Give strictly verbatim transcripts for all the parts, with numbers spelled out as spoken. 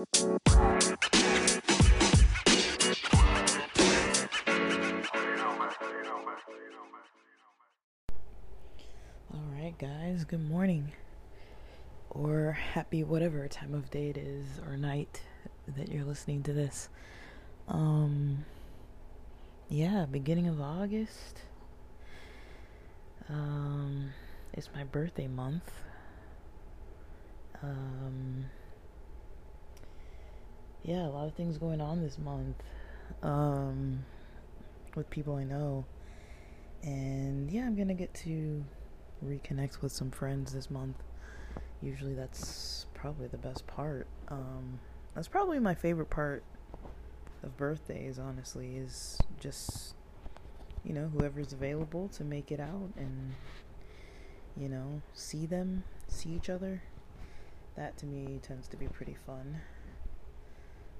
Alright guys, good morning, or happy whatever time of day it is or night that you're listening to this. Um, yeah, beginning of August, um, it's my birthday month. Um... Yeah, a lot of things going on this month um, with people I know. And yeah, I'm going to get to reconnect with some friends this month. Usually that's probably the best part. Um, that's probably my favorite part of birthdays, honestly, is just, you know, whoever's available to make it out and, you know, see them, see each other. That to me tends to be pretty fun.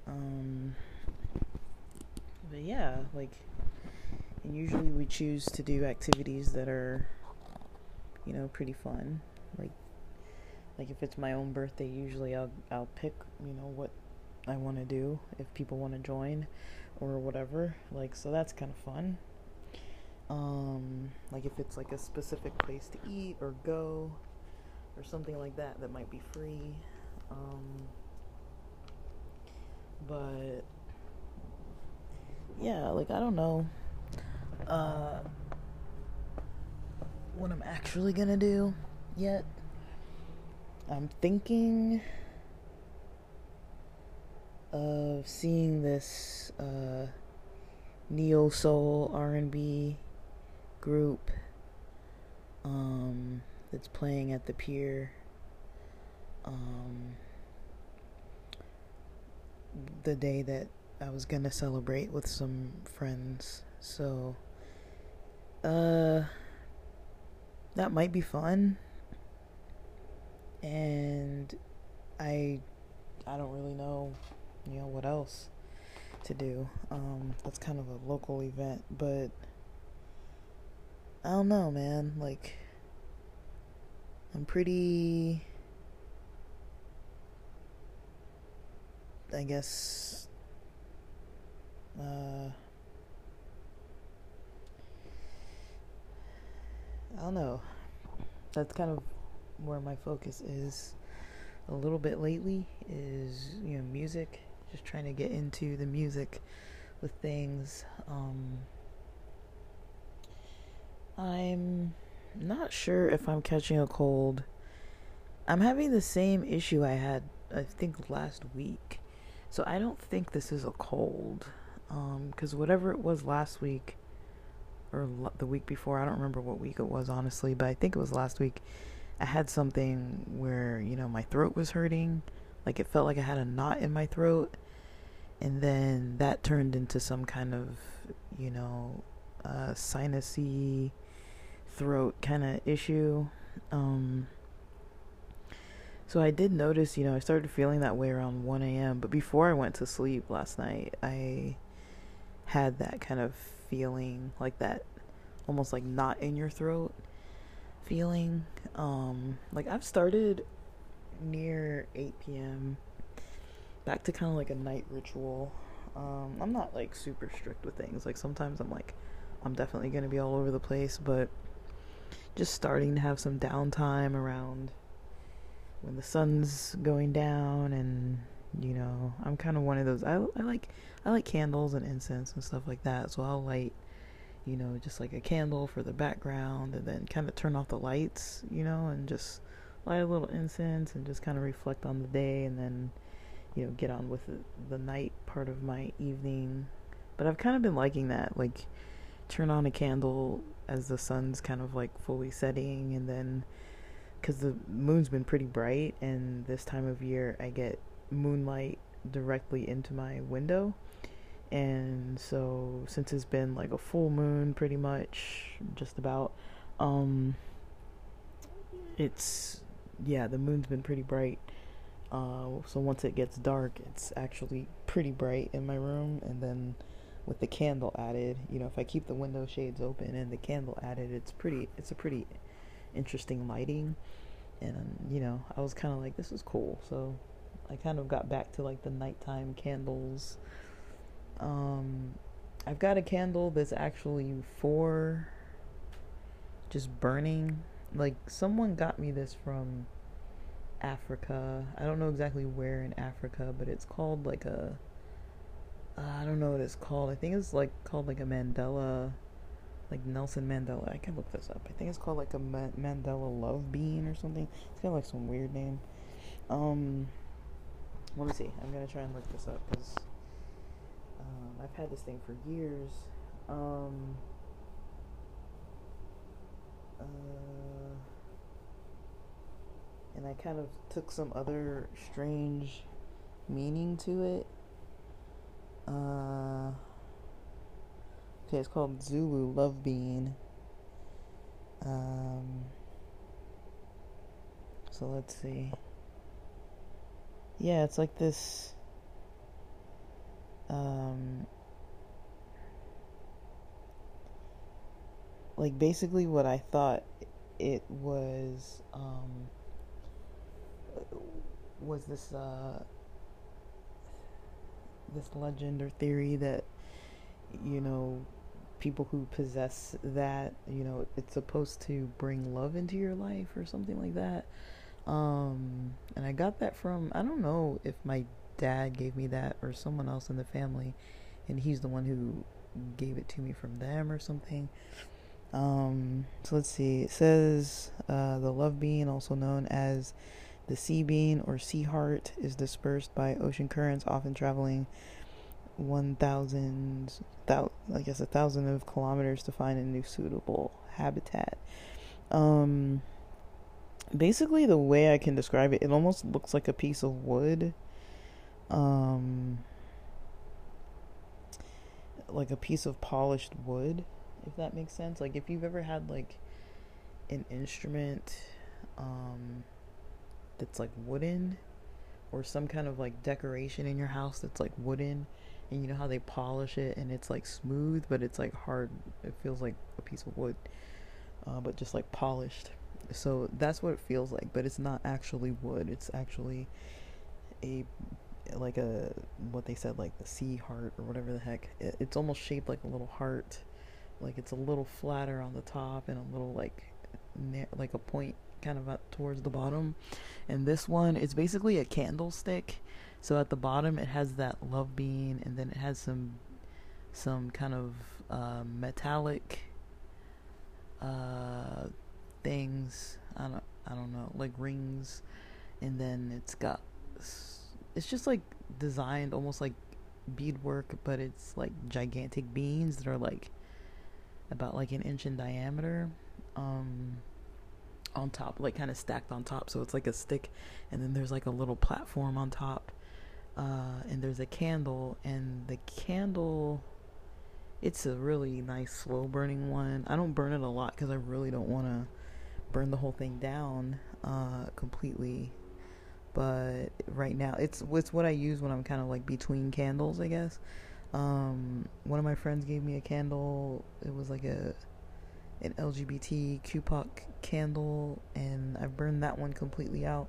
Um, but yeah, like, and usually we choose to do activities that are, you know, pretty fun. Like, like if it's my own birthday, usually I'll, I'll pick, you know, what I want to do, if people want to join or whatever. Like, so that's kind of fun. Um, like if it's like a specific place to eat or go or something like that, that might be free. Um... But, yeah, like, I don't know uh, what I'm actually gonna do yet. I'm thinking of seeing this uh, neo-soul R and B group um, that's playing at the pier. Um... the day that I was gonna celebrate with some friends, so uh that might be fun. And I I don't really know, you know, what else to do. Um that's kind of a local event, but I don't know, man, like I'm pretty I guess, uh, I don't know, that's kind of where my focus is a little bit lately, is, you know, music, just trying to get into the music with things. um, I'm not sure if I'm catching a cold. I'm having the same issue I had, I think, last week. So I don't think this is a cold, um, because whatever it was last week, or l- the week before, I don't remember what week it was, honestly, but I think it was last week, I had something where, you know, my throat was hurting, like it felt like I had a knot in my throat, and then that turned into some kind of, you know, uh, sinusy throat kind of issue, um... So I did notice, you know, I started feeling that way around one a.m., but before I went to sleep last night, I had that kind of feeling, like that almost like knot in your throat feeling. Um, like I've started near eight p.m., back to kind of like a night ritual. Um, I'm not like super strict with things. Like sometimes I'm like, I'm definitely going to be all over the place, but just starting to have some downtime around when the sun's going down. And, you know, I'm kind of one of those, I, I like, I like candles and incense and stuff like that, so I'll light, you know, just like a candle for the background, and then kind of turn off the lights, you know, and just light a little incense, and just kind of reflect on the day, and then, you know, get on with the, the night part of my evening. But I've kind of been liking that, like, turn on a candle as the sun's kind of like fully setting, and then, because the moon's been pretty bright, and this time of year I get moonlight directly into my window, and so since it's been like a full moon pretty much, just about, um, it's, yeah, the moon's been pretty bright, uh, so once it gets dark, it's actually pretty bright in my room, and then with the candle added, you know, if I keep the window shades open and the candle added, it's pretty, it's a pretty interesting lighting. And, you know, I was kind of like, this is cool, so I kind of got back to like the nighttime candles. Um, I've got a candle that's actually for just burning. Like, someone got me this from Africa. I don't know exactly where in Africa, but it's called like a, I don't know what it's called. I think it's like called like a Mandela, like Nelson Mandela. I can look this up. I think it's called like a Ma- Mandela Love Bean or something. It's kind of like some weird name. Um, let me see. I'm gonna try and look this up because um, I've had this thing for years. Um. Uh, and I kind of took some other strange meaning to it. Uh, okay, it's called Zulu Love Bean. Um, so let's see. Yeah, it's like this. Um, like basically what I thought it was, um, was this, uh, this legend or theory that, you know, people who possess that, you know, it's supposed to bring love into your life or something like that. Um, and I got that from, I don't know if my dad gave me that or someone else in the family, and he's the one who gave it to me from them or something. Um, so let's see, it says, uh, the love bean, also known as the sea bean or sea heart, is dispersed by ocean currents, often traveling one thousand, thou- I guess a thousand of kilometers to find a new suitable habitat. Um, basically, the way I can describe it, it almost looks like a piece of wood, um, like a piece of polished wood, if that makes sense. Like, if you've ever had like an instrument, um, that's like wooden, or some kind of like decoration in your house that's like wooden, and you know how they polish it and it's like smooth but it's like hard, it feels like a piece of wood, uh, but just like polished. So that's what it feels like, but it's not actually wood, it's actually a like a what they said, like the sea heart or whatever the heck. It, it's almost shaped like a little heart, like it's a little flatter on the top and a little like na- like a point kind of up towards the bottom. And this one is basically a candlestick. So at the bottom it has that love bean, and then it has some some kind of uh, metallic uh, things. I don't I don't know, like rings. And then it's got it's just like designed almost like beadwork, but it's like gigantic beans that are like about like an inch in diameter. Um, on top, like kind of stacked on top, so it's like a stick, and then there's like a little platform on top, uh, and there's a candle, and the candle, it's a really nice slow burning one. I don't burn it a lot because I really don't want to burn the whole thing down uh, completely, but right now it's, it's what I use when I'm kind of like between candles, I guess. Um, one of my friends gave me a candle. It was like a an L G B T Q P O C candle, and I burned that one completely out.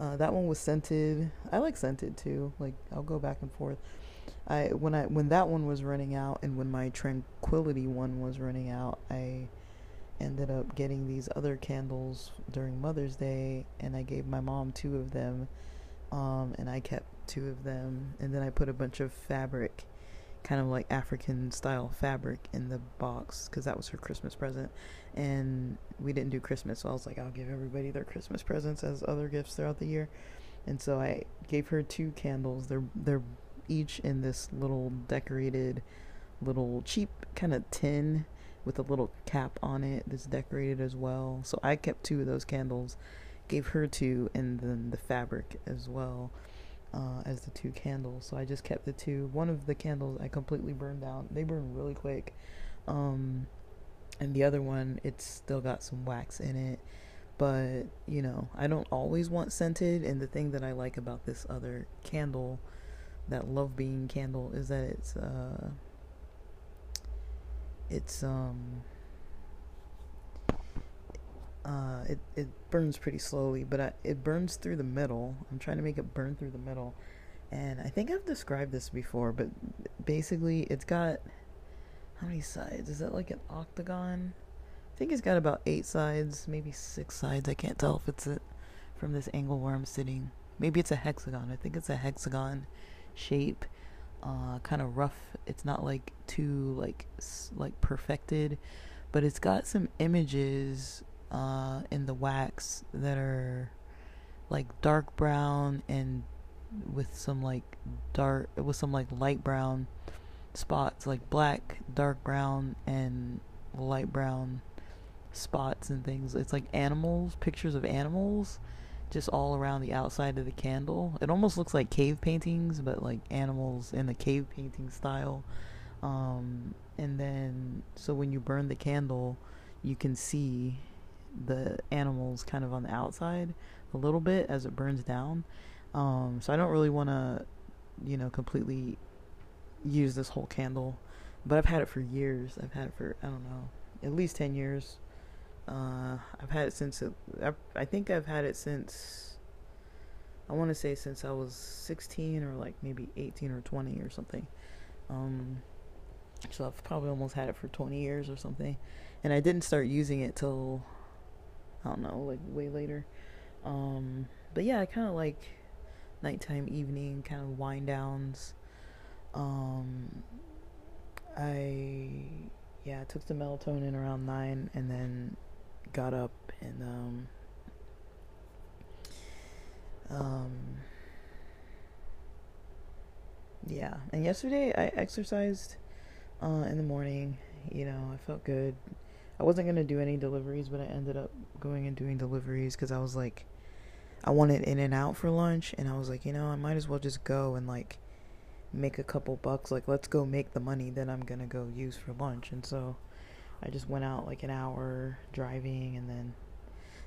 Uh, that one was scented. I like scented too. Like, I'll go back and forth. I when I when that one was running out, and when my tranquility one was running out, I ended up getting these other candles during Mother's Day, and I gave my mom two of them, um, and I kept two of them, and then I put a bunch of fabric, kind of like African style fabric, in the box because that was her Christmas present, and we didn't do Christmas, so I was like, I'll give everybody their Christmas presents as other gifts throughout the year. And so I gave her two candles. They're they're each in this little decorated little cheap kind of tin with a little cap on it that's decorated as well. So I kept two of those candles, gave her two, and then the fabric as well, Uh, as the two candles. So I just kept the two. One of the candles I completely burned down. They burn really quick. Um, and the other one, it's still got some wax in it. But, you know, I don't always want scented. And the thing that I like about this other candle, that love bean candle, is that it's, uh, it's, um, Uh, it, it burns pretty slowly, but I, it burns through the middle. I'm trying to make it burn through the middle. And I think I've described this before, but basically it's got, how many sides? Is that like an octagon? I think it's got about eight sides, maybe six sides. I can't tell if it's it from this angle where I'm sitting. Maybe it's a hexagon. I think it's a hexagon shape, uh, kind of rough. It's not like too like like perfected, but it's got some images uh, in the wax that are like dark brown and with some like dark with some like light brown spots, like black, dark brown, and light brown spots and things. It's like animals, pictures of animals, just all around the outside of the candle. It almost looks like cave paintings, but like animals in the cave painting style. Um, and then, so when you burn the candle, you can see the animals kind of on the outside a little bit as it burns down. Um, so I don't really want to, you know, completely use this whole candle, but I've had it for years. I've had it for, I don't know, at least ten years. Uh, I've had it since, it, I, I think I've had it since, I want to say since I was sixteen or like maybe eighteen or twenty or something. Um, so I've probably almost had it for twenty years or something. And I didn't start using it till, I don't know, like way later. Um, but yeah, I kind of like nighttime, evening, kind of wind downs. Um, I, yeah, I took some melatonin around nine and then got up and, um, um, yeah. And yesterday I exercised, uh, in the morning. You know, I felt good. I wasn't going to do any deliveries, but I ended up going and doing deliveries because I was like, I wanted In-N-Out for lunch. And I was like, you know, I might as well just go and like make a couple bucks, like let's go make the money that I'm gonna go use for lunch. And so I just went out like an hour driving and then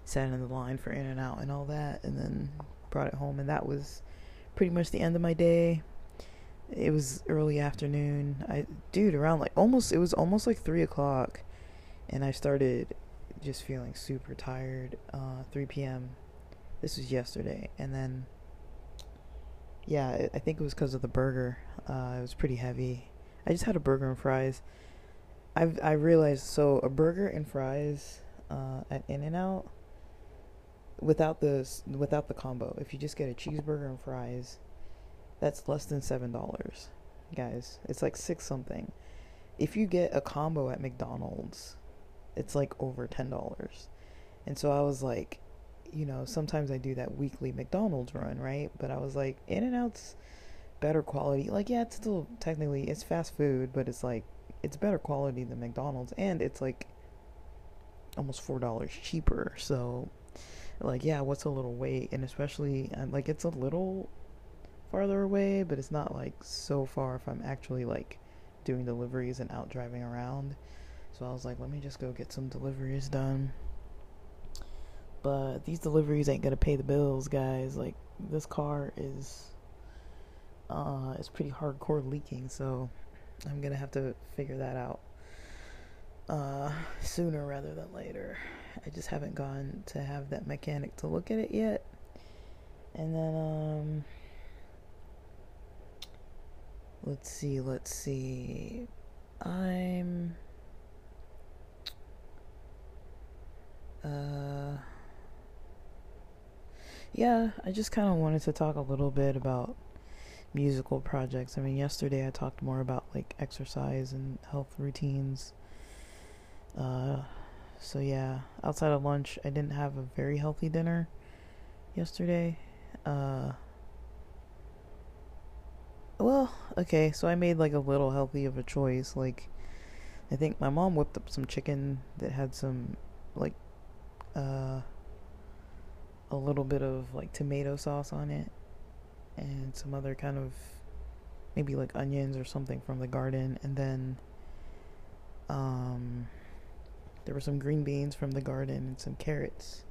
sat in the line for In-N-Out and all that, and then brought it home. And that was pretty much the end of my day. It was early afternoon. I dude around like almost it was almost like three o'clock, and I started just feeling super tired. uh three p.m. This was yesterday. And then yeah, I think it was because of the burger. Uh, it was pretty heavy. I just had a burger and fries. I've I realized, so a burger and fries uh, at In-N-Out without the without the combo. If you just get a cheeseburger and fries, that's less than seven dollars, guys. It's like six something. If you get a combo at McDonald's, it's like over ten dollars. And so I was like, you know, sometimes I do that weekly McDonald's run, right? But I was like, In-N-Out's better quality. Like, yeah, it's still technically, it's fast food, but it's like, it's better quality than McDonald's. And it's like almost four dollars cheaper. So, like, yeah, what's a little wait? And especially, like, it's a little farther away, but it's not like so far if I'm actually like doing deliveries and out driving around. So I was like, let me just go get some deliveries done. But these deliveries ain't gonna pay the bills, guys. Like, this car is uh it's pretty hardcore leaking, so I'm gonna have to figure that out uh sooner rather than later. I just haven't gone to have that mechanic to look at it yet. And then um let's see, let's see. I'm uh Yeah, I just kind of wanted to talk a little bit about musical projects. I mean, yesterday I talked more about, like, exercise and health routines. Uh, so, yeah, outside of lunch, I didn't have a very healthy dinner yesterday. Uh, well, okay, so I made, like, a little healthy of a choice. Like, I think my mom whipped up some chicken that had some, like, uh... a little bit of like tomato sauce on it and some other kind of maybe like onions or something from the garden, and then um there were some green beans from the garden and some carrots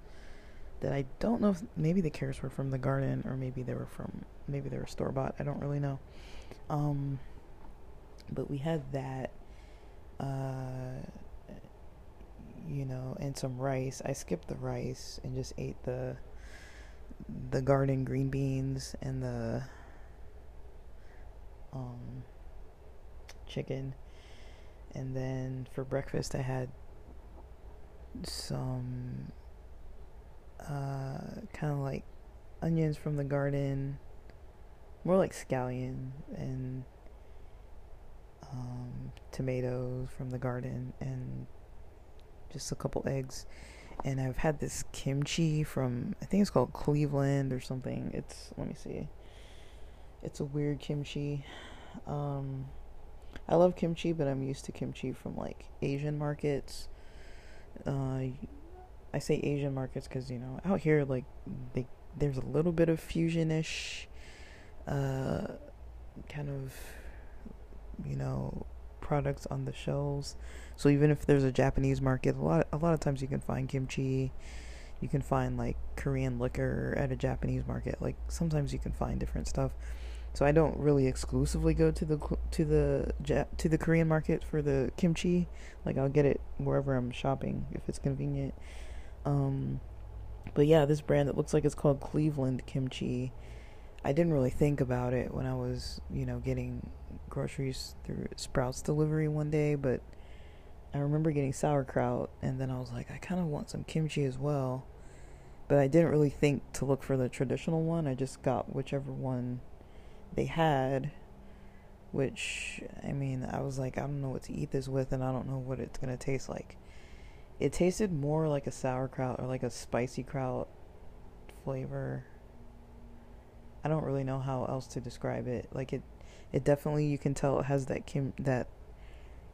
that I don't know if maybe the carrots were from the garden or maybe they were from maybe they were store-bought. I don't really know. Um but we had that. uh you know, and some rice. I skipped the rice and just ate the the garden green beans and the um chicken. And then for breakfast I had some uh kind of like onions from the garden, more like scallion, and um tomatoes from the garden, and just a couple eggs. And I've had this kimchi from, I think it's called Cleveland or something. It's, let me see. It's a weird kimchi. Um, I love kimchi, but I'm used to kimchi from, like, Asian markets. Uh, I say Asian markets because, you know, out here, like, they, there's a little bit of fusion-ish uh, kind of, you know, products on the shelves. So even if there's a Japanese market, a lot a lot of times you can find kimchi, you can find like Korean liquor at a Japanese market. Like sometimes you can find different stuff. So I don't really exclusively go to the to the to the Korean market for the kimchi. Like I'll get it wherever I'm shopping if it's convenient. Um, but yeah, this brand that looks like it's called Cleveland Kimchi. I didn't really think about it when I was, you know, getting groceries through Sprouts delivery one day, but I remember getting sauerkraut, and then I was like, I kind of want some kimchi as well, but I didn't really think to look for the traditional one. I just got whichever one they had, which, I mean, I was like, I don't know what to eat this with, and I don't know what it's going to taste like. It tasted more like a sauerkraut or like a spicy kraut flavor. I don't really know how else to describe it. Like it, it definitely, you can tell it has that kim that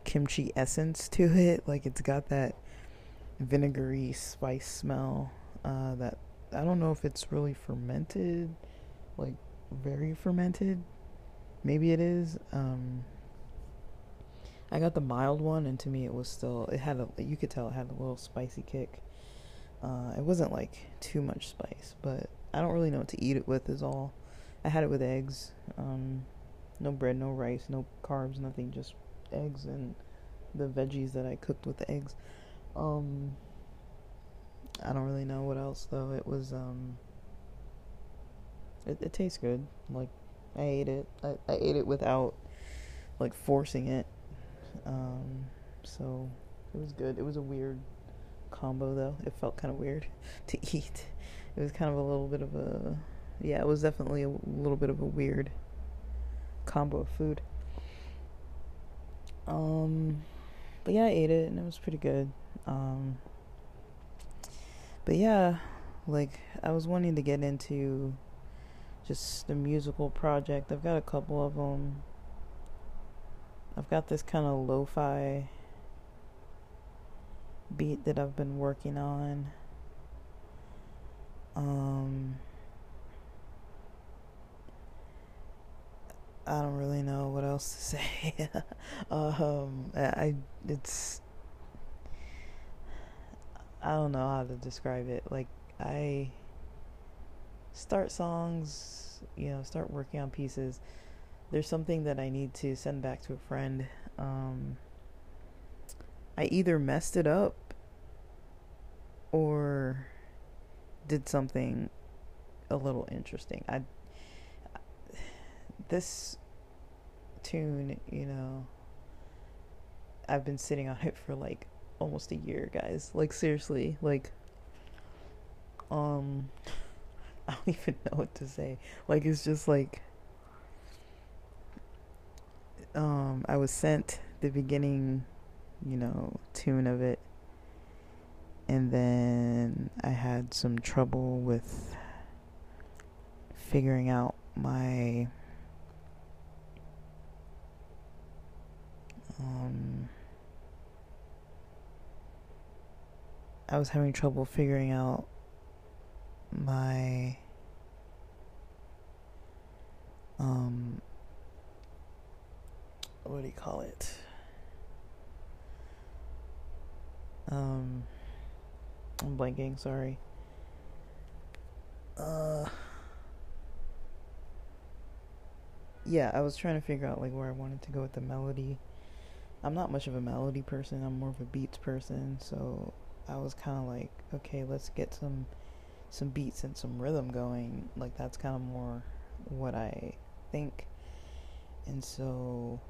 kimchi essence to it. Like it's got that vinegary spice smell. Uh, that I don't know if it's really fermented, like very fermented. Maybe it is. Um, I got the mild one, and to me it was still. It had a. You could tell it had a little spicy kick. Uh, it wasn't like too much spice, but I don't really know what to eat it with. Is all. I had it with eggs, um, no bread, no rice, no carbs, nothing, just eggs and the veggies that I cooked with the eggs. Um, I don't really know what else, though. It was, um, it, it tastes good. Like, I ate it. I, I ate it without, like, forcing it. Um, so, it was good. It was a weird combo, though. It felt kind of weird to eat. It was kind of a little bit of a, yeah, it was definitely a little bit of a weird combo of food. Um, but yeah, I ate it, and it was pretty good. Um, but yeah, like, I was wanting to get into just the musical project. I've got a couple of them. I've got this kind of lo-fi beat that I've been working on. Um, I don't really know what else to say. um, I, it's, I don't know how to describe it. Like, I start songs, you know, start working on pieces. There's something that I need to send back to a friend. Um, I either messed it up or did something a little interesting. I this tune, you know, I've been sitting on it for like almost a year, guys. Like seriously, like um I don't even know what to say. Like it's just like um I was sent the beginning, you know, tune of it. And then I had some trouble with figuring out my, um, I was having trouble figuring out my, um, what do you call it? Um... I'm blanking, sorry. Uh, yeah, I was trying to figure out like where I wanted to go with the melody I'm not much of a melody person, I'm more of a beats person, so I was kind of like, okay, let's get some some beats and some rhythm going. Like, that's kind of more what I think. And so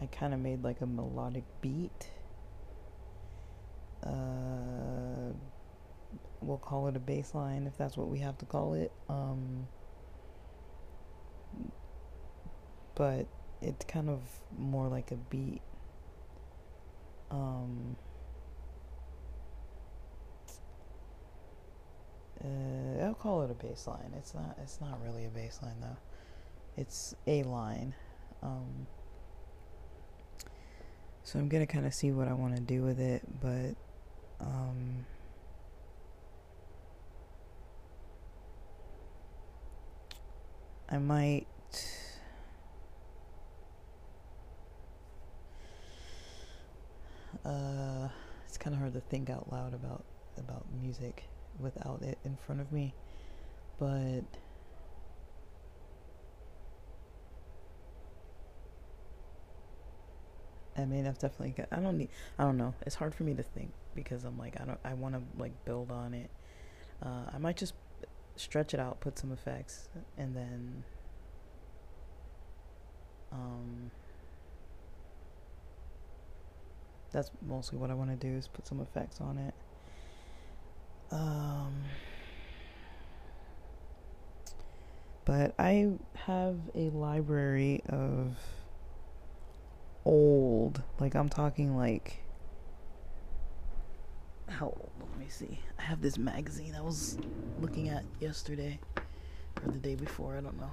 I kind of made like a melodic beat. Uh, we'll call it a bass line if that's what we have to call it. Um, but it's kind of more like a beat. Um, uh, I'll call it a bass line. It's not, it's not really a bass line though. It's a line. Um, so I'm going to kind of see what I want to do with it, but, um, I might, uh, it's kind of hard to think out loud about, about music without it in front of me, but I mean, I've definitely got, I don't need, I don't know. It's hard for me to think because I'm like, I don't, I want to like build on it. Uh, I might just stretch it out, put some effects, and then, um, that's mostly what I want to do is put some effects on it. Um, but I have a library of old, like I'm talking like how old, let me see, I have this magazine I was looking at yesterday or the day before, I don't know.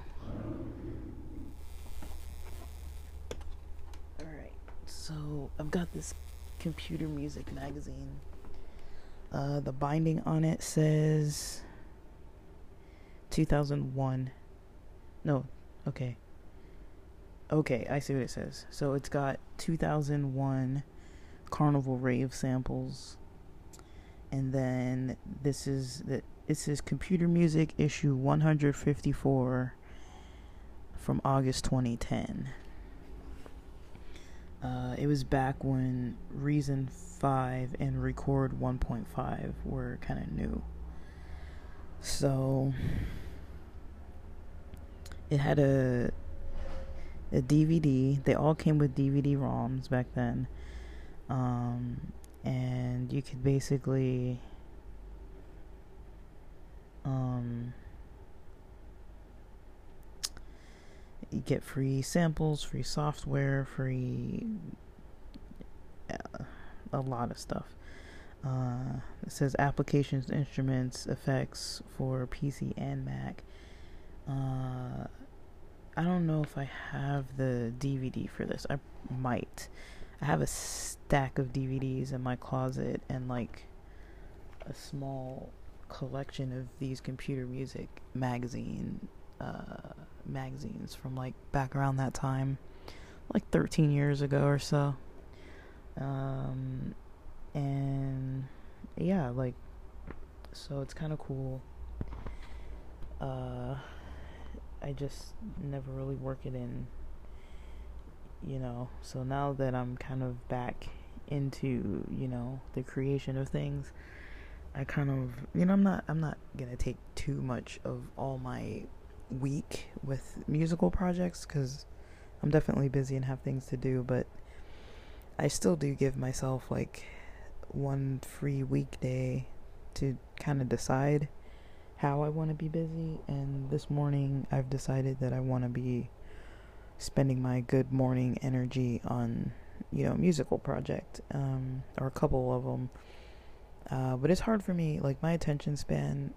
Alright, so I've got this computer music magazine. Uh, the binding on it says two thousand one, no, okay. Okay, I see what it says. So it's got two thousand one Carnival Rave samples. And then this is the, it says Computer Music issue one hundred fifty-four from August twenty ten. Uh, it was back when Reason five and Record one point five were kind of new. So it had a a D V D, they all came with D V D ROMs back then, um, and you could basically, um, you get free samples, free software, free, uh, a lot of stuff. Uh, it says applications, instruments, effects for P C and Mac. uh, I don't know if I have the D V D for this. I might. I have a stack of D V Ds in my closet and like a small collection of these computer music magazine uh, magazines from like back around that time, like thirteen years ago or so. Um, and yeah, like, so it's kind of cool. Uh, I just never really work it in, you know, so now that I'm kind of back into, you know, the creation of things, I kind of, you know, I'm not, I'm not gonna take too much of all my week with musical projects, because I'm definitely busy and have things to do, but I still do give myself, like, one free weekday to kind of decide how I want to be busy, and this morning I've decided that I want to be spending my good morning energy on, you know, a musical project, um, or a couple of them, uh, but it's hard for me, like, my attention span,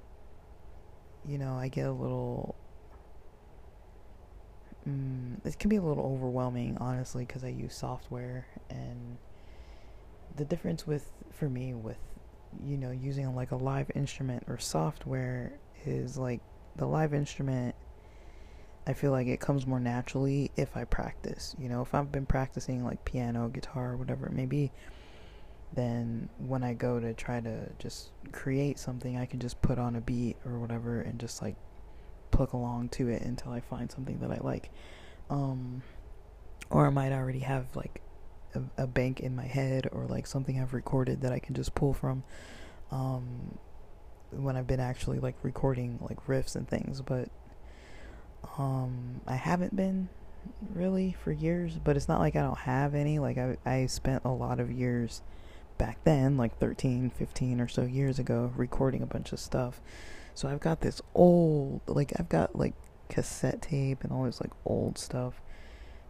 you know, I get a little, um, it can be a little overwhelming, honestly, because I use software, and the difference with, for me, with, you know, using like a live instrument or software is like the live instrument, I feel like it comes more naturally if I practice, you know, if I've been practicing like piano, guitar, whatever it may be, then when I go to try to just create something, I can just put on a beat or whatever and just like pluck along to it until I find something that I like. Um, or I might already have like a, a bank in my head, or like something I've recorded that I can just pull from um, when I've been actually like recording like riffs and things. But um, I haven't been really for years, but it's not like I don't have any. Like I, I spent a lot of years back then, like thirteen, fifteen or so years ago, recording a bunch of stuff. So I've got this old, like I've got like cassette tape and all this like old stuff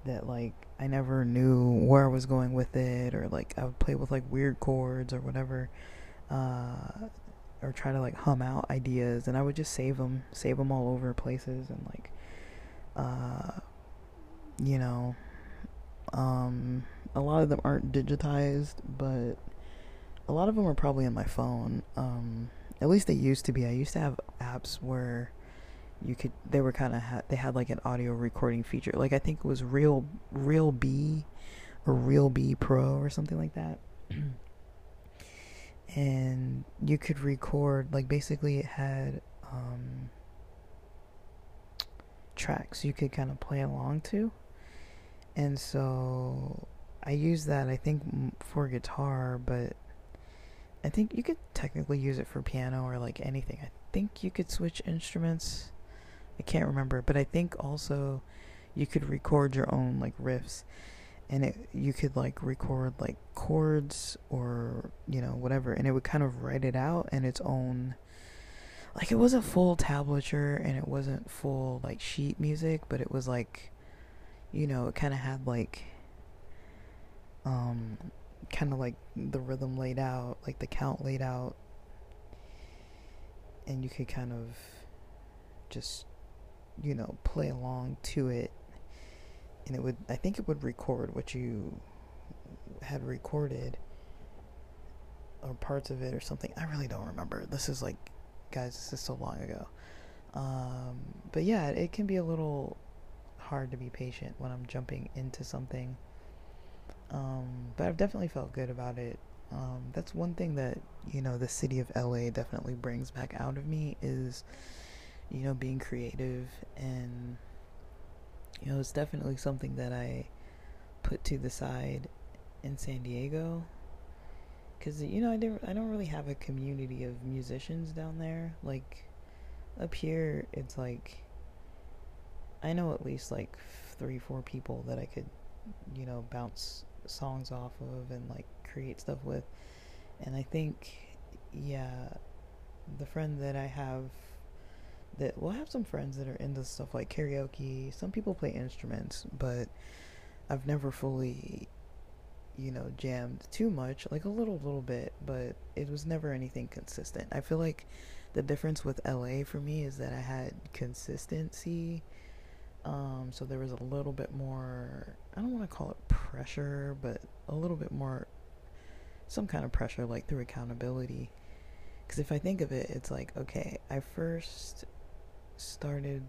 that like I never knew where I was going with it, or like I would play with like weird chords or whatever, uh, or try to like hum out ideas, and I would just save them, save them all over places, and like, uh, you know, um, a lot of them aren't digitized, but a lot of them are probably in my phone. Um, at least they used to be. I used to have apps where you could, they were kind of, ha- they had like an audio recording feature. Like I think it was Real, Real B or Real B Pro or something like that. And you could record, like basically it had, um, tracks you could kind of play along to. And so I used that, I think, for guitar, but I think you could technically use it for piano or like anything. I think you could switch instruments. I can't remember, but I think also you could record your own like riffs, and it, you could like record like chords or, you know, whatever, and it would kind of write it out in its own. Like it wasn't full tablature and it wasn't full like sheet music, but it was like, you know, it kind of had like, um, kind of like the rhythm laid out, like the count laid out, and you could kind of just, you know, play along to it, and it would, I think it would record what you had recorded, or parts of it or something. I really don't remember. This is like, guys, this is so long ago. Um, but yeah, it can be a little hard to be patient when I'm jumping into something. Um, but I've definitely felt good about it. Um, that's one thing that, you know, the city of L A definitely brings back out of me is, you know, being creative. And, you know, it's definitely something that I put to the side in San Diego, because, you know, I, didn't, I don't really have a community of musicians down there. Like, up here, it's like, I know at least like three, four people that I could, you know, bounce songs off of and like create stuff with. And I think, yeah, the friend that I have, that, well, I have some friends that are into stuff like karaoke. Some people play instruments, but I've never fully, you know, jammed too much, like a little, little bit, but it was never anything consistent. I feel like the difference with L A for me is that I had consistency. Um, so there was a little bit more, I don't want to call it pressure, but a little bit more, some kind of pressure, like through accountability. Because if I think of it, it's like, okay, I first started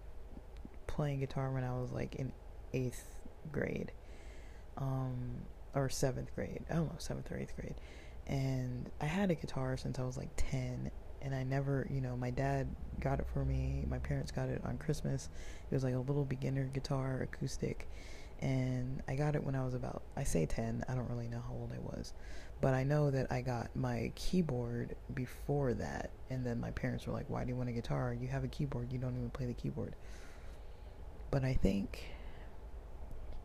playing guitar when I was like in eighth grade, um, or seventh grade, I don't know, seventh or eighth grade. And I had a guitar since I was like ten. And I never, you know, my dad got it for me. My parents got it on Christmas. It was like a little beginner guitar, acoustic. And I got it when I was about, I say ten. I don't really know how old I was. But I know that I got my keyboard before that. And then my parents were like, why do you want a guitar? You have a keyboard. You don't even play the keyboard. But I think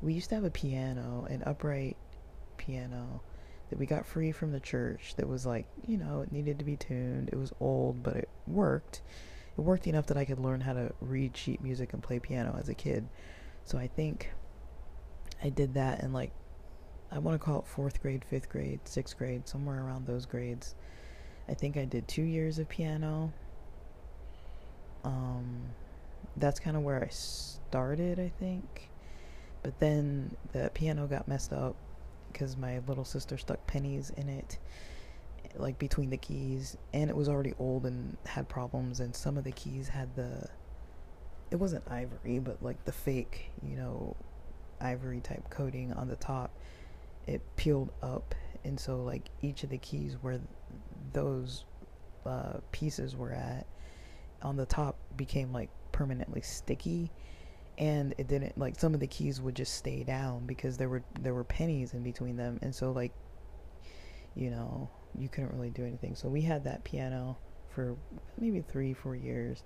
we used to have a piano, an upright piano, that we got free from the church, that was like, you know, it needed to be tuned. It was old, but it worked. It worked enough that I could learn how to read sheet music and play piano as a kid. So I think I did that in like, I want to call it fourth grade, fifth grade, sixth grade, somewhere around those grades. I think I did two years of piano. Um, that's kind of where I started, I think. But then the piano got messed up, because my little sister stuck pennies in it, like between the keys, and it was already old and had problems, and some of the keys had the, it wasn't ivory, but like the fake, you know, ivory type coating on the top. It peeled up, and so like each of the keys where those uh, pieces were at on the top became like permanently sticky, and it didn't, like, some of the keys would just stay down because there were there were pennies in between them, and so, like, you know, you couldn't really do anything. So we had that piano for maybe three four years,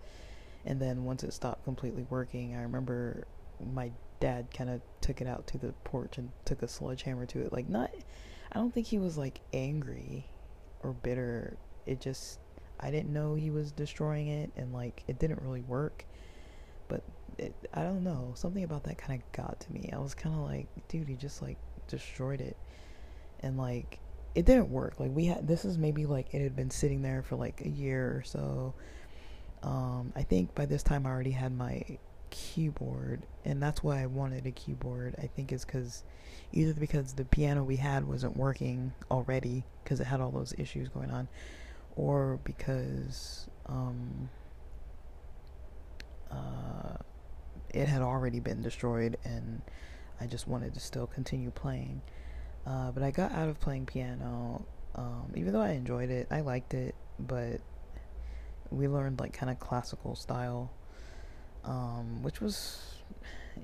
and then once it stopped completely working, I remember my dad kind of took it out to the porch and took a sledgehammer to it. Like, not, I don't think he was like angry or bitter, it just, I didn't know he was destroying it, and like it didn't really work, but it, I don't know, something about that kind of got to me. I was kind of like, dude, he just like destroyed it, and like it didn't work. Like, we had, this is maybe like it had been sitting there for like a year or so. um I think by this time I already had my keyboard, and that's why I wanted a keyboard. I think it's because either because the piano we had wasn't working already because it had all those issues going on, or because um uh it had already been destroyed and I just wanted to still continue playing. Uh but I got out of playing piano, um even though I enjoyed it, I liked it, but we learned like kind of classical style, um which was,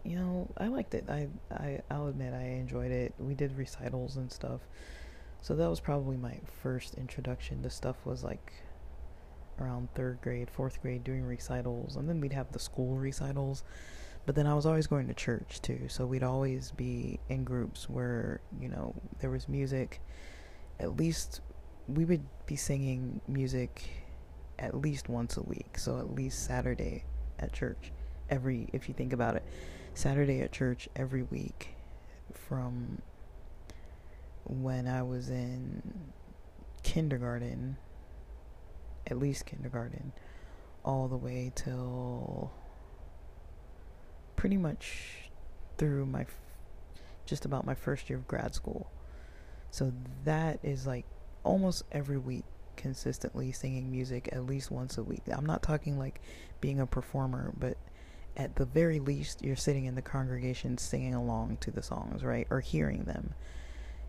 you know, I liked it. I, I I'll admit I enjoyed it. We did recitals and stuff, so that was probably my first introduction to stuff, was like around third grade, fourth grade, doing recitals, and then we'd have the school recitals, but then I was always going to church too, so we'd always be in groups where, you know, there was music. At least we would be singing music at least once a week, so at least Saturday at church, every, if you think about it, Saturday at church every week from when I was in kindergarten, at least kindergarten, all the way till pretty much through my f- just about my first year of grad school. So that is like almost every week, consistently singing music at least once a week. I'm not talking like being a performer, but at the very least you're sitting in the congregation singing along to the songs, right, or hearing them.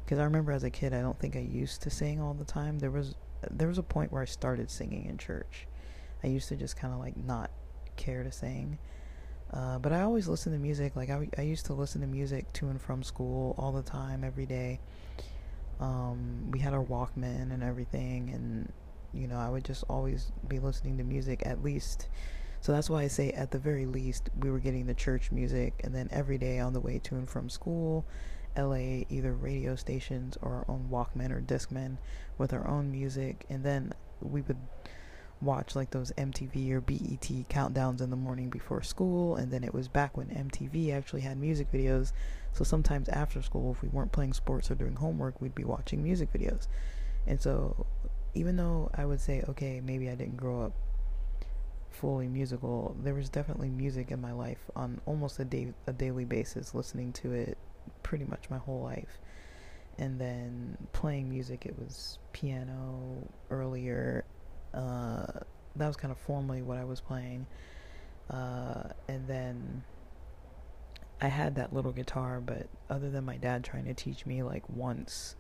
Because I remember as a kid, I don't think I used to sing all the time. There was there was a point where I started singing in church. I used to just kind of like not care to sing, uh, but I always listened to music. Like I, I used to listen to music to and from school all the time, every day. Um, we had our Walkman and everything, and you know, I would just always be listening to music at least. So that's why I say at the very least we were getting the church music, and then every day on the way to and from school, L A, either radio stations or our own Walkman or Discman with our own music. And then we would watch like those M T V or B E T countdowns in the morning before school, and then it was back when M T V actually had music videos, so sometimes after school, if we weren't playing sports or doing homework, we'd be watching music videos. And so even though I would say, okay, maybe I didn't grow up fully musical, there was definitely music in my life on almost a day a daily basis, listening to it pretty much my whole life. And then playing music, it was piano earlier, uh that was kind of formally what I was playing, uh and then I had that little guitar, but other than my dad trying to teach me like once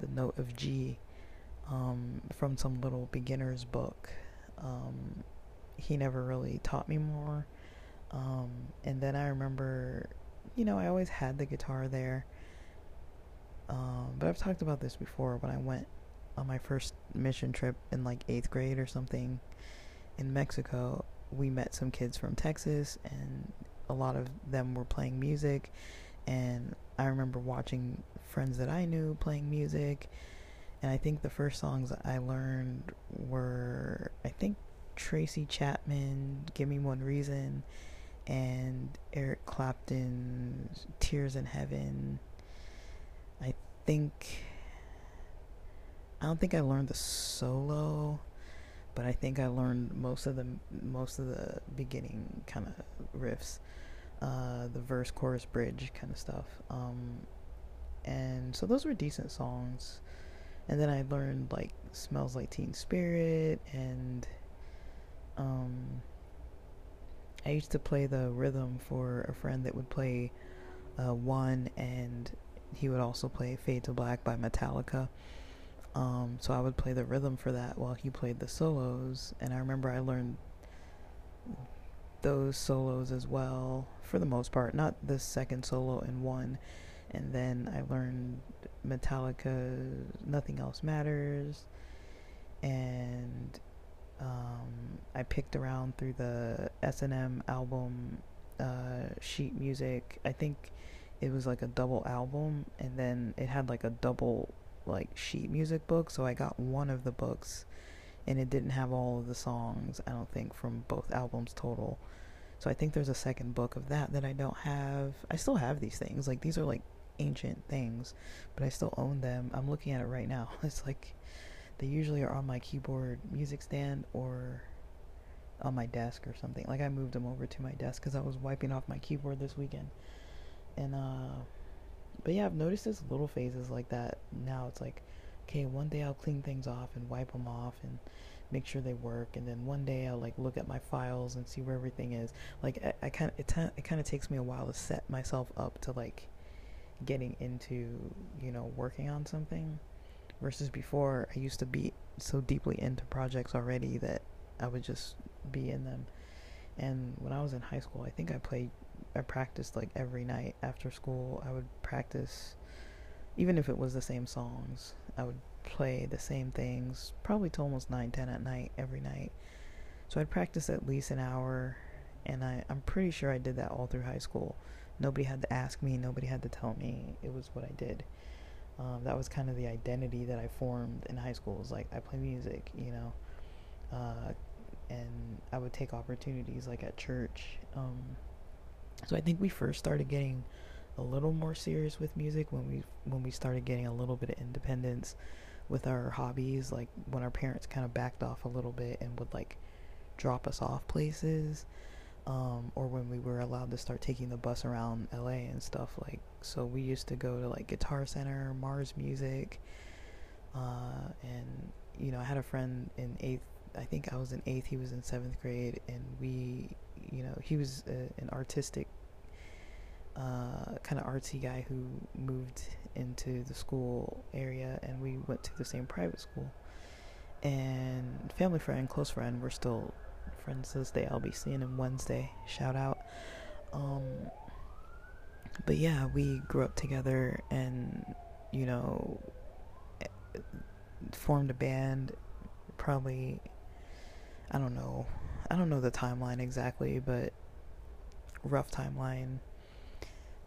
the note of G um from some little beginner's book, um he never really taught me more. Um and then I remember, you know, I always had the guitar there, um, but I've talked about this before. When I went on my first mission trip in like eighth grade or something in Mexico, we met some kids from Texas, and a lot of them were playing music, and I remember watching friends that I knew playing music. And I think the first songs I learned were, I think, Tracy Chapman, Give Me One Reason, and Eric Clapton's Tears in Heaven. I think, I don't think I learned the solo, but I think I learned most of the most of the beginning kind of riffs, uh, the verse, chorus, bridge kind of stuff. Um, and so those were decent songs. And then I learned like Smells Like Teen Spirit, and um, I used to play the rhythm for a friend that would play uh, One, and he would also play Fade to Black by Metallica. Um, so I would play the rhythm for that while he played the solos. And I remember I learned those solos as well, for the most part, not the second solo in one. And then I learned Metallica, Nothing Else Matters, and um, I picked around through the S and M album uh, sheet music. I think it was like a double album, and then it had like a double like sheet music book, so I got one of the books, and it didn't have all of the songs, I don't think, from both albums total. So I think there's a second book of that that I don't have. I still have these things, like these are like ancient things, but I still own them. I'm looking at it right now. It's like they usually are on my keyboard music stand or on my desk or something. Like I moved them over to my desk because I was wiping off my keyboard this weekend. And uh but yeah, I've noticed this little phases like that now. It's like, okay, one day I'll clean things off and wipe them off and make sure they work, and then one day I'll like look at my files and see where everything is. Like I, I kind of it, t- it kind of takes me a while to set myself up to like getting into, you know, working on something, versus before I used to be so deeply into projects already that I would just be in them. And when I was in high school, I think I played I practiced like every night after school. I would practice, even if it was the same songs, I would play the same things probably till almost nine, ten at night every night. So I'd practice at least an hour, and I, I'm pretty sure I did that all through high school. Nobody had to ask me, nobody had to tell me, it was what I did. Um, that was kind of the identity that I formed in high school, was like, I play music, you know. Uh, and I would take opportunities like at church. Um, so I think we first started getting a little more serious with music when we when we started getting a little bit of independence with our hobbies, like when our parents kind of backed off a little bit and would like drop us off places, um, or when we were allowed to start taking the bus around L A and stuff. Like, so we used to go to like Guitar Center, Mars Music, uh, and you know, I had a friend in eighth, I think I was in eighth, he was in seventh grade, and we, you know, he was a, an artistic uh kind of artsy guy who moved into the school area, and we went to the same private school, and family friend, close friend, we're still friends to this day. I'll be seeing him Wednesday, shout out. Um but yeah, we grew up together, and you know, formed a band probably, I don't know I don't know the timeline exactly, but rough timeline.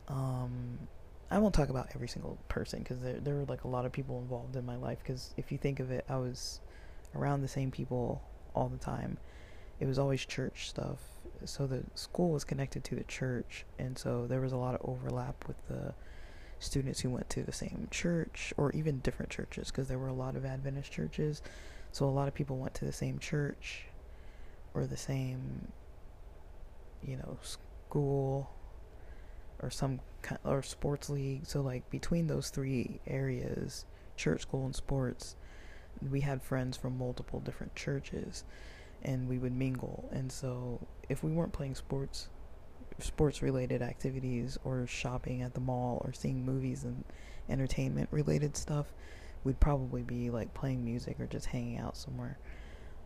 Um, I won't talk about every single person, because there, there were like a lot of people involved in my life, because if you think of it, I was around the same people all the time. It was always church stuff, so the school was connected to the church, and so there was a lot of overlap with the students who went to the same church, or even different churches, because there were a lot of Adventist churches, so a lot of people went to the same church, or the same, you know, school, or some kind, or sports league. So like between those three areas, church, school, and sports, we had friends from multiple different churches, and we would mingle. And so if we weren't playing sports sports related activities, or shopping at the mall, or seeing movies and entertainment related stuff, we'd probably be like playing music or just hanging out somewhere.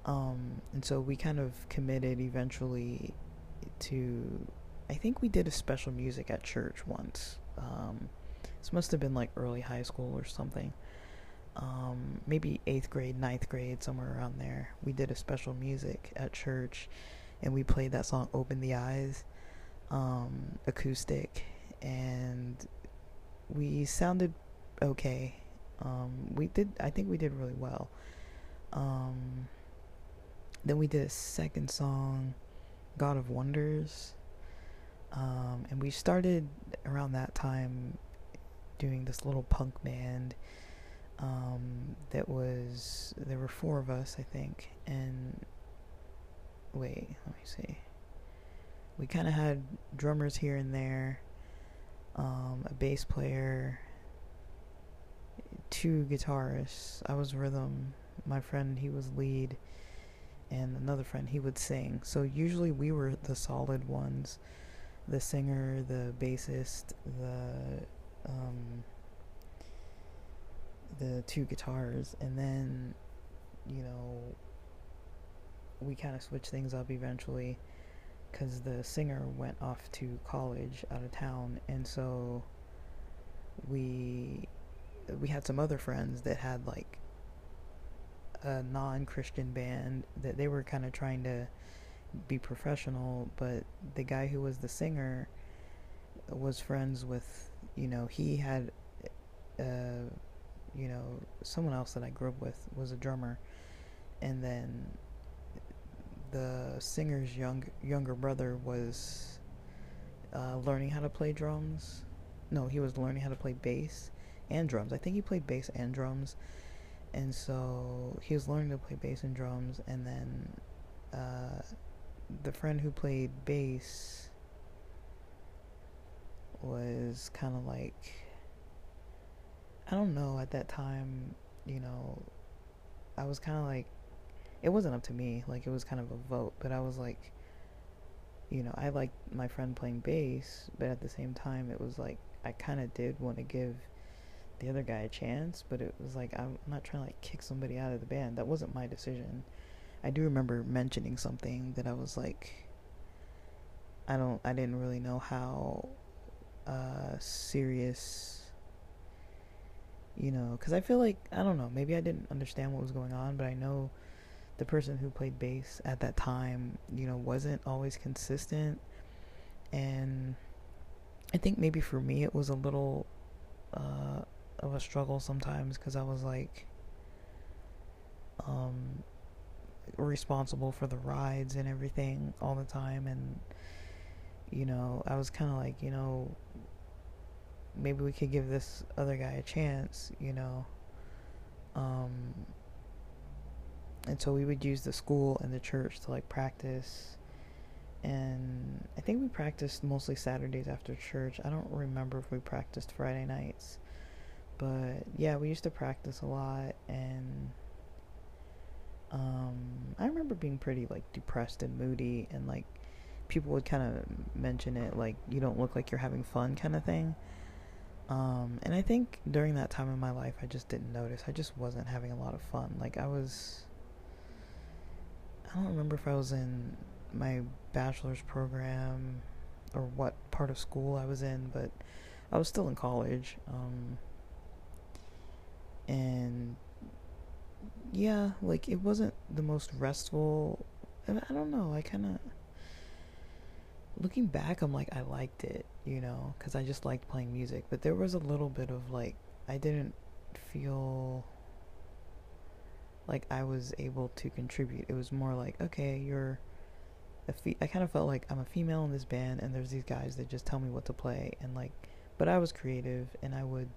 Um and so we kind of committed eventually to, I think we did a special music at church once. Um, this must have been like early high school or something. Um, maybe eighth grade, ninth grade, somewhere around there. We did a special music at church, and we played that song Open the Eyes, um, acoustic, and we sounded okay. Um, we did, I think we did really well. Um, then we did a second song, God of Wonders. Um, and we started around that time doing this little punk band, um, that was, there were four of us, I think, and, wait, let me see, we kind of had drummers here and there, um, a bass player, two guitarists, I was rhythm, my friend, he was lead, and another friend, he would sing. So usually we were the solid ones, the singer, the bassist, the um, the two guitars, and then, you know, we kind of switched things up eventually, because the singer went off to college out of town, and so we we had some other friends that had like a non-Christian band that they were kind of trying to be professional, but the guy who was the singer was friends with, you know, he had uh you know, someone else that I grew up with was a drummer, and then the singer's young younger brother was uh learning how to play drums. No, he was learning how to play bass and drums. I think he played bass and drums, and so he was learning to play bass and drums, and then uh the friend who played bass was kind of like, I don't know, at that time, you know, I was kind of like, it wasn't up to me, like it was kind of a vote, but I was like, you know, I liked my friend playing bass, but at the same time it was like I kind of did want to give the other guy a chance, but it was like, I'm not trying to like kick somebody out of the band. That wasn't my decision. I do remember mentioning something that I was like, I don't, I didn't really know how uh serious, you know, because I feel like, I don't know, maybe I didn't understand what was going on, but I know the person who played bass at that time, you know, wasn't always consistent, and I think maybe for me it was a little uh of a struggle sometimes, because I was like um responsible for the rides and everything all the time, and you know, I was kind of like, you know, maybe we could give this other guy a chance, you know, um, and so we would use the school and the church to, like, practice, and I think we practiced mostly Saturdays after church. I don't remember if we practiced Friday nights, but, yeah, we used to practice a lot, and, um, I remember being pretty, like, depressed and moody, and, like, people would kind of mention it, like, you don't look like you're having fun kind of thing. Um, and I think during that time in my life, I just didn't notice. I just wasn't having a lot of fun. Like, I was, I don't remember if I was in my bachelor's program or what part of school I was in, but I was still in college. Um, and yeah, like, it wasn't the most restful. I don't know. I kind of, looking back, I'm like, I liked it, you know, because I just liked playing music, but there was a little bit of, like, I didn't feel like I was able to contribute. It was more like, okay, you're, a fe- I kind of felt like I'm a female in this band, and there's these guys that just tell me what to play, and, like, but I was creative, and I would,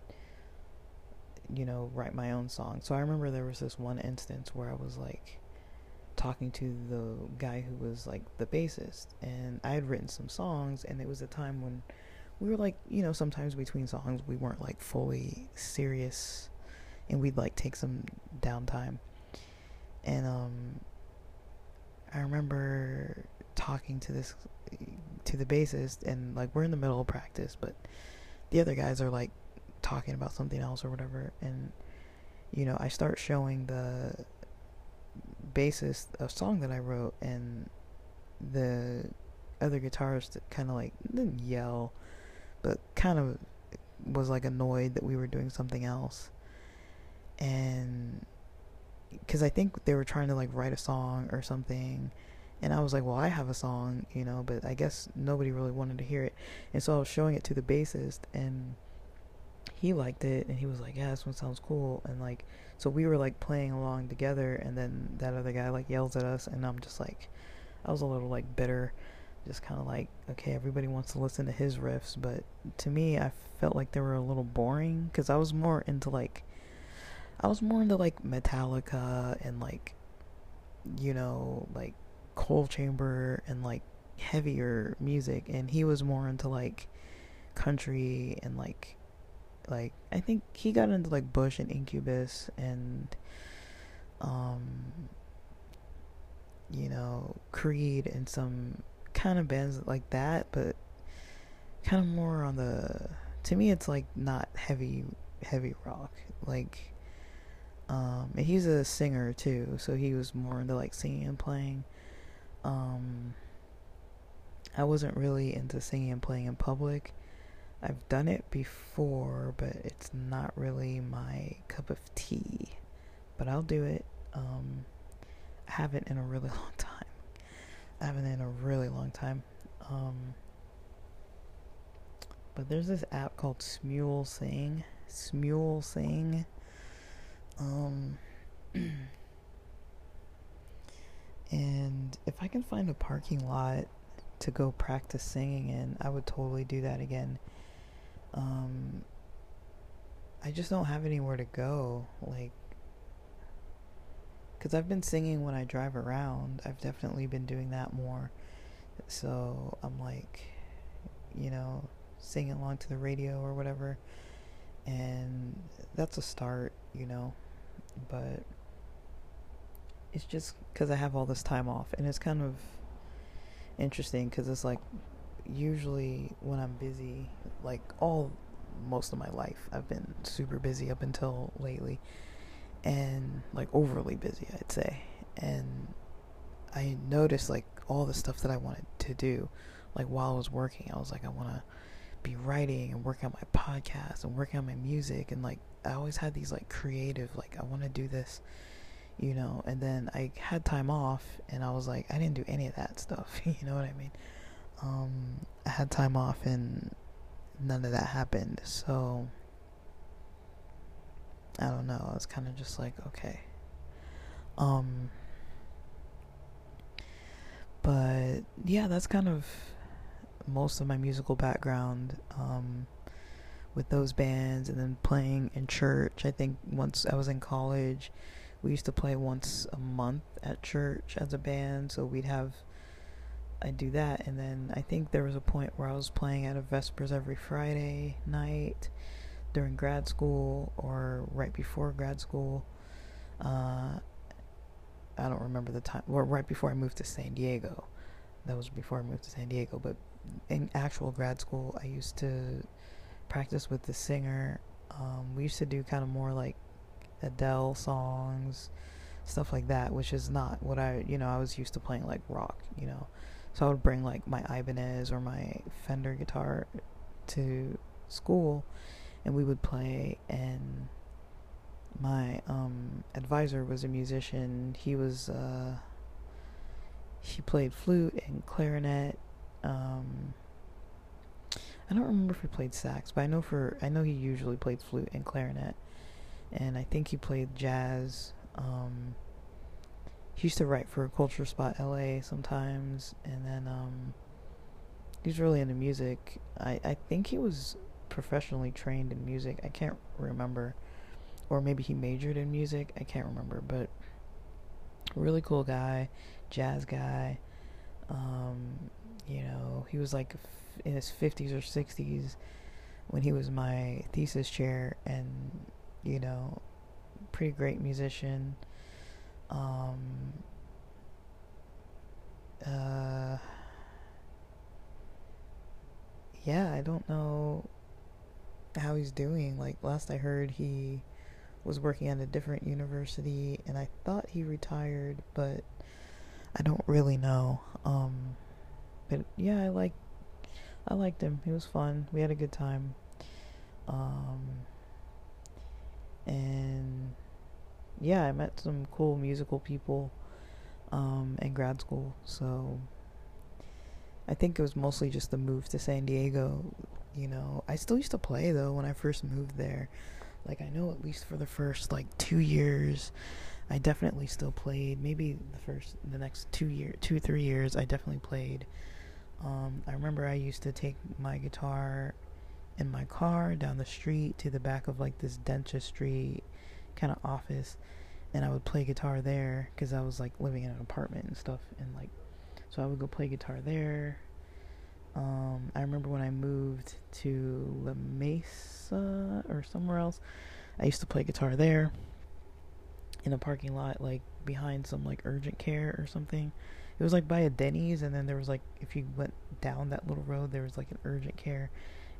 you know, write my own song. So I remember there was this one instance where I was, like, talking to the guy who was like the bassist, and I had written some songs, and it was a time when we were like, you know, sometimes between songs we weren't like fully serious, and we'd like take some downtime, and um I remember talking to this to the bassist, and like we're in the middle of practice, but the other guys are like talking about something else or whatever, and you know, I start showing the bassist a song that I wrote, and the other guitarist kind of like didn't yell, but kind of was like annoyed that we were doing something else, and because I think they were trying to like write a song or something, and I was like, well, I have a song, you know, but I guess nobody really wanted to hear it, and so I was showing it to the bassist, and he liked it, and he was like, yeah, this one sounds cool, and like, so we were like playing along together, and then that other guy like yells at us, and I'm just like, I was a little like bitter, just kind of like, okay, everybody wants to listen to his riffs, but to me, I felt like they were a little boring, because I was more into like, I was more into like Metallica, and like, you know, like Coal Chamber, and like heavier music, and he was more into like country, and like, like I think he got into like Bush and Incubus, and um you know, Creed, and some kind of bands like that, but kind of more on the, to me it's like not heavy heavy rock, like um and he's a singer too, so he was more into like singing and playing, um I wasn't really into singing and playing in public. I've done it before, but it's not really my cup of tea. But I'll do it. Um, I haven't in a really long time. I haven't in a really long time. Um, but there's this app called Smule Sing. Smule Sing. Um, and if I can find a parking lot to go practice singing in, I would totally do that again. Um, I just don't have anywhere to go, like, because I've been singing when I drive around. I've definitely been doing that more, so I'm like, you know, singing along to the radio or whatever, and that's a start, you know, but it's just because I have all this time off, and it's kind of interesting because it's like, usually when I'm busy, like all most of my life I've been super busy up until lately, and like overly busy, I'd say, and I noticed like all the stuff that I wanted to do, like while I was working, I was like, I want to be writing and working on my podcast and working on my music, and like I always had these like creative, like I want to do this, you know, and then I had time off and I was like, I didn't do any of that stuff, you know what I mean? Um, I had time off and none of that happened, so I don't know, I was kind of just like, okay, um, but yeah, that's kind of most of my musical background, um, with those bands, and then playing in church. I think once I was in college, we used to play once a month at church as a band, so we'd have, I'd do that, and then I think there was a point where I was playing at a Vespers every Friday night during grad school or right before grad school. Uh, I don't remember the time. Well, right before I moved to San Diego. That was before I moved to San Diego. But in actual grad school, I used to practice with the singer. Um, we used to do kind of more like Adele songs, stuff like that, which is not what I, you know, I was used to playing like rock, you know. So I would bring like my Ibanez or my Fender guitar to school, and we would play, and my um, advisor was a musician. He was, uh, he played flute and clarinet. Um, I don't remember if he played sax, but I know for, I know he usually played flute and clarinet, and I think he played jazz. Um, He used to write for Culture Spot L A sometimes, and then um, he's really into music. I, I think he was professionally trained in music. I can't remember, or maybe he majored in music. I can't remember, but really cool guy, jazz guy. Um, you know, he was like in his fifties or sixties when he was my thesis chair, and you know, pretty great musician. Um, uh, yeah, I don't know how he's doing. Like, last I heard, he was working at a different university, and I thought he retired, but I don't really know. Um, but yeah, I like, I liked him. He was fun. We had a good time. Um, and yeah, I met some cool musical people um, in grad school, so I think it was mostly just the move to San Diego, you know. I still used to play, though, when I first moved there. Like, I know at least for the first, like, two years, I definitely still played. Maybe the first, the next two year, two, three years, I definitely played. Um, I remember I used to take my guitar in my car down the street to the back of, like, this dentistry kind of office, and I would play guitar there because I was like living in an apartment and stuff, and like, so I would go play guitar there. um I remember when I moved to La Mesa or somewhere else, I used to play guitar there in a parking lot, like behind some like urgent care or something. It was like by a Denny's, and then there was like, if you went down that little road, there was like an urgent care,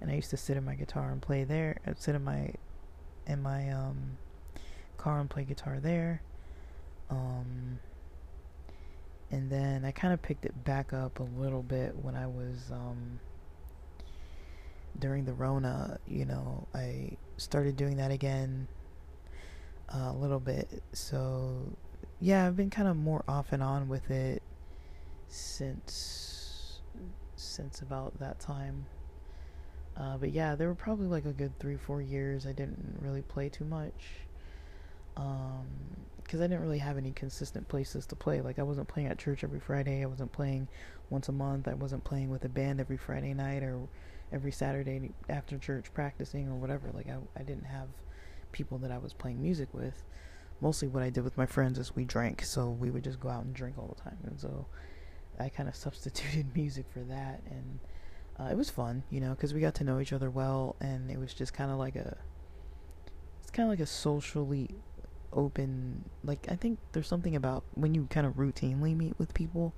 and I used to sit in my guitar and play there. I'd sit in my in my um car and play guitar there. Um, And then I kind of picked it back up a little bit when I was, um, during the Rona, you know, I started doing that again uh, a little bit. So, yeah, I've been kind of more off and on with it since, since about that time. Uh, but yeah, there were probably like a good three, four years I didn't really play too much. Um, because I didn't really have any consistent places to play. Like, I wasn't playing at church every Friday. I wasn't playing once a month. I wasn't playing with a band every Friday night or every Saturday after church practicing or whatever. Like, I, I didn't have people that I was playing music with. Mostly what I did with my friends is we drank. So we would just go out and drink all the time. And so I kind of substituted music for that. And uh, it was fun, you know, because we got to know each other well. And it was just kind of like a, it's kind of like a socially open, like, I think there's something about when you kind of routinely meet with people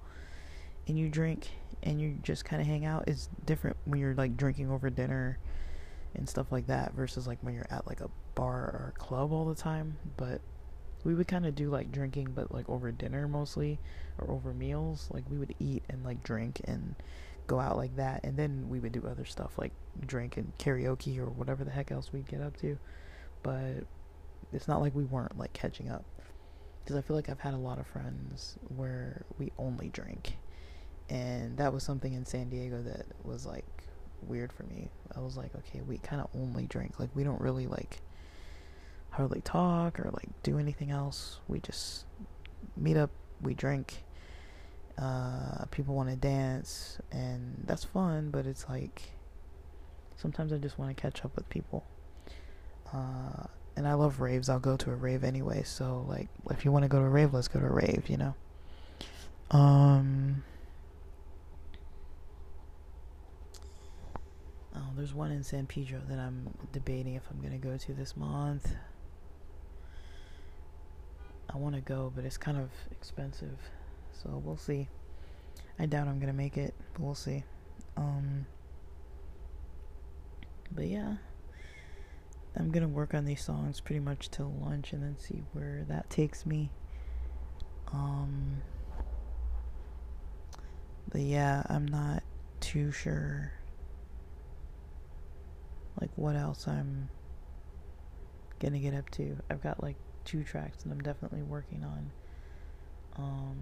and you drink and you just kind of hang out. It's different when you're like drinking over dinner and stuff like that versus like when you're at like a bar or a club all the time. But we would kind of do like drinking, but like over dinner mostly, or over meals. Like, we would eat and like drink and go out like that, and then we would do other stuff like drink and karaoke or whatever the heck else we'd get up to. But it's not like we weren't like catching up, because I feel like I've had a lot of friends where we only drink, and that was something in San Diego that was like weird for me. I was like, okay, we kind of only drink, like we don't really like hardly talk or like do anything else. We just meet up, we drink, uh people want to dance, and that's fun, but it's like sometimes I just want to catch up with people. uh And I love raves. I'll go to a rave anyway. So, like, if you want to go to a rave, let's go to a rave, you know? Um. Oh, there's one in San Pedro that I'm debating if I'm going to go to this month. I want to go, but it's kind of expensive. So, we'll see. I doubt I'm going to make it, but we'll see. Um. But, yeah. I'm gonna work on these songs pretty much till lunch and then see where that takes me. Um, but yeah, I'm not too sure like what else I'm gonna get up to. I've got like two tracks that I'm definitely working on. Um,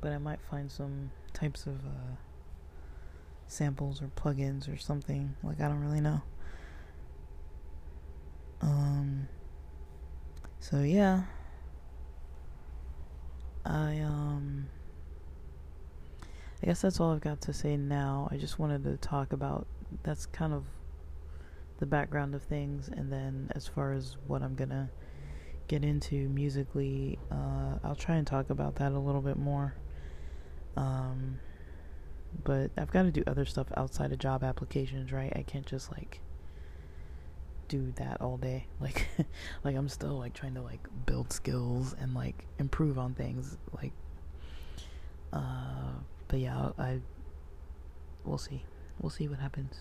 but I might find some types of uh, samples or plugins or something. Like, I don't really know. Um, so yeah, I, um, I guess that's all I've got to say now. I just wanted to talk about, that's kind of the background of things, and then as far as what I'm gonna get into musically, uh, I'll try and talk about that a little bit more, um, but I've got to do other stuff outside of job applications, right? I can't just, like, do that all day. Like, like I'm still, like, trying to, like, build skills and, like, improve on things. Like, uh, but yeah, I, I we'll see. We'll see what happens.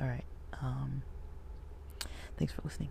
All right. Um, thanks for listening.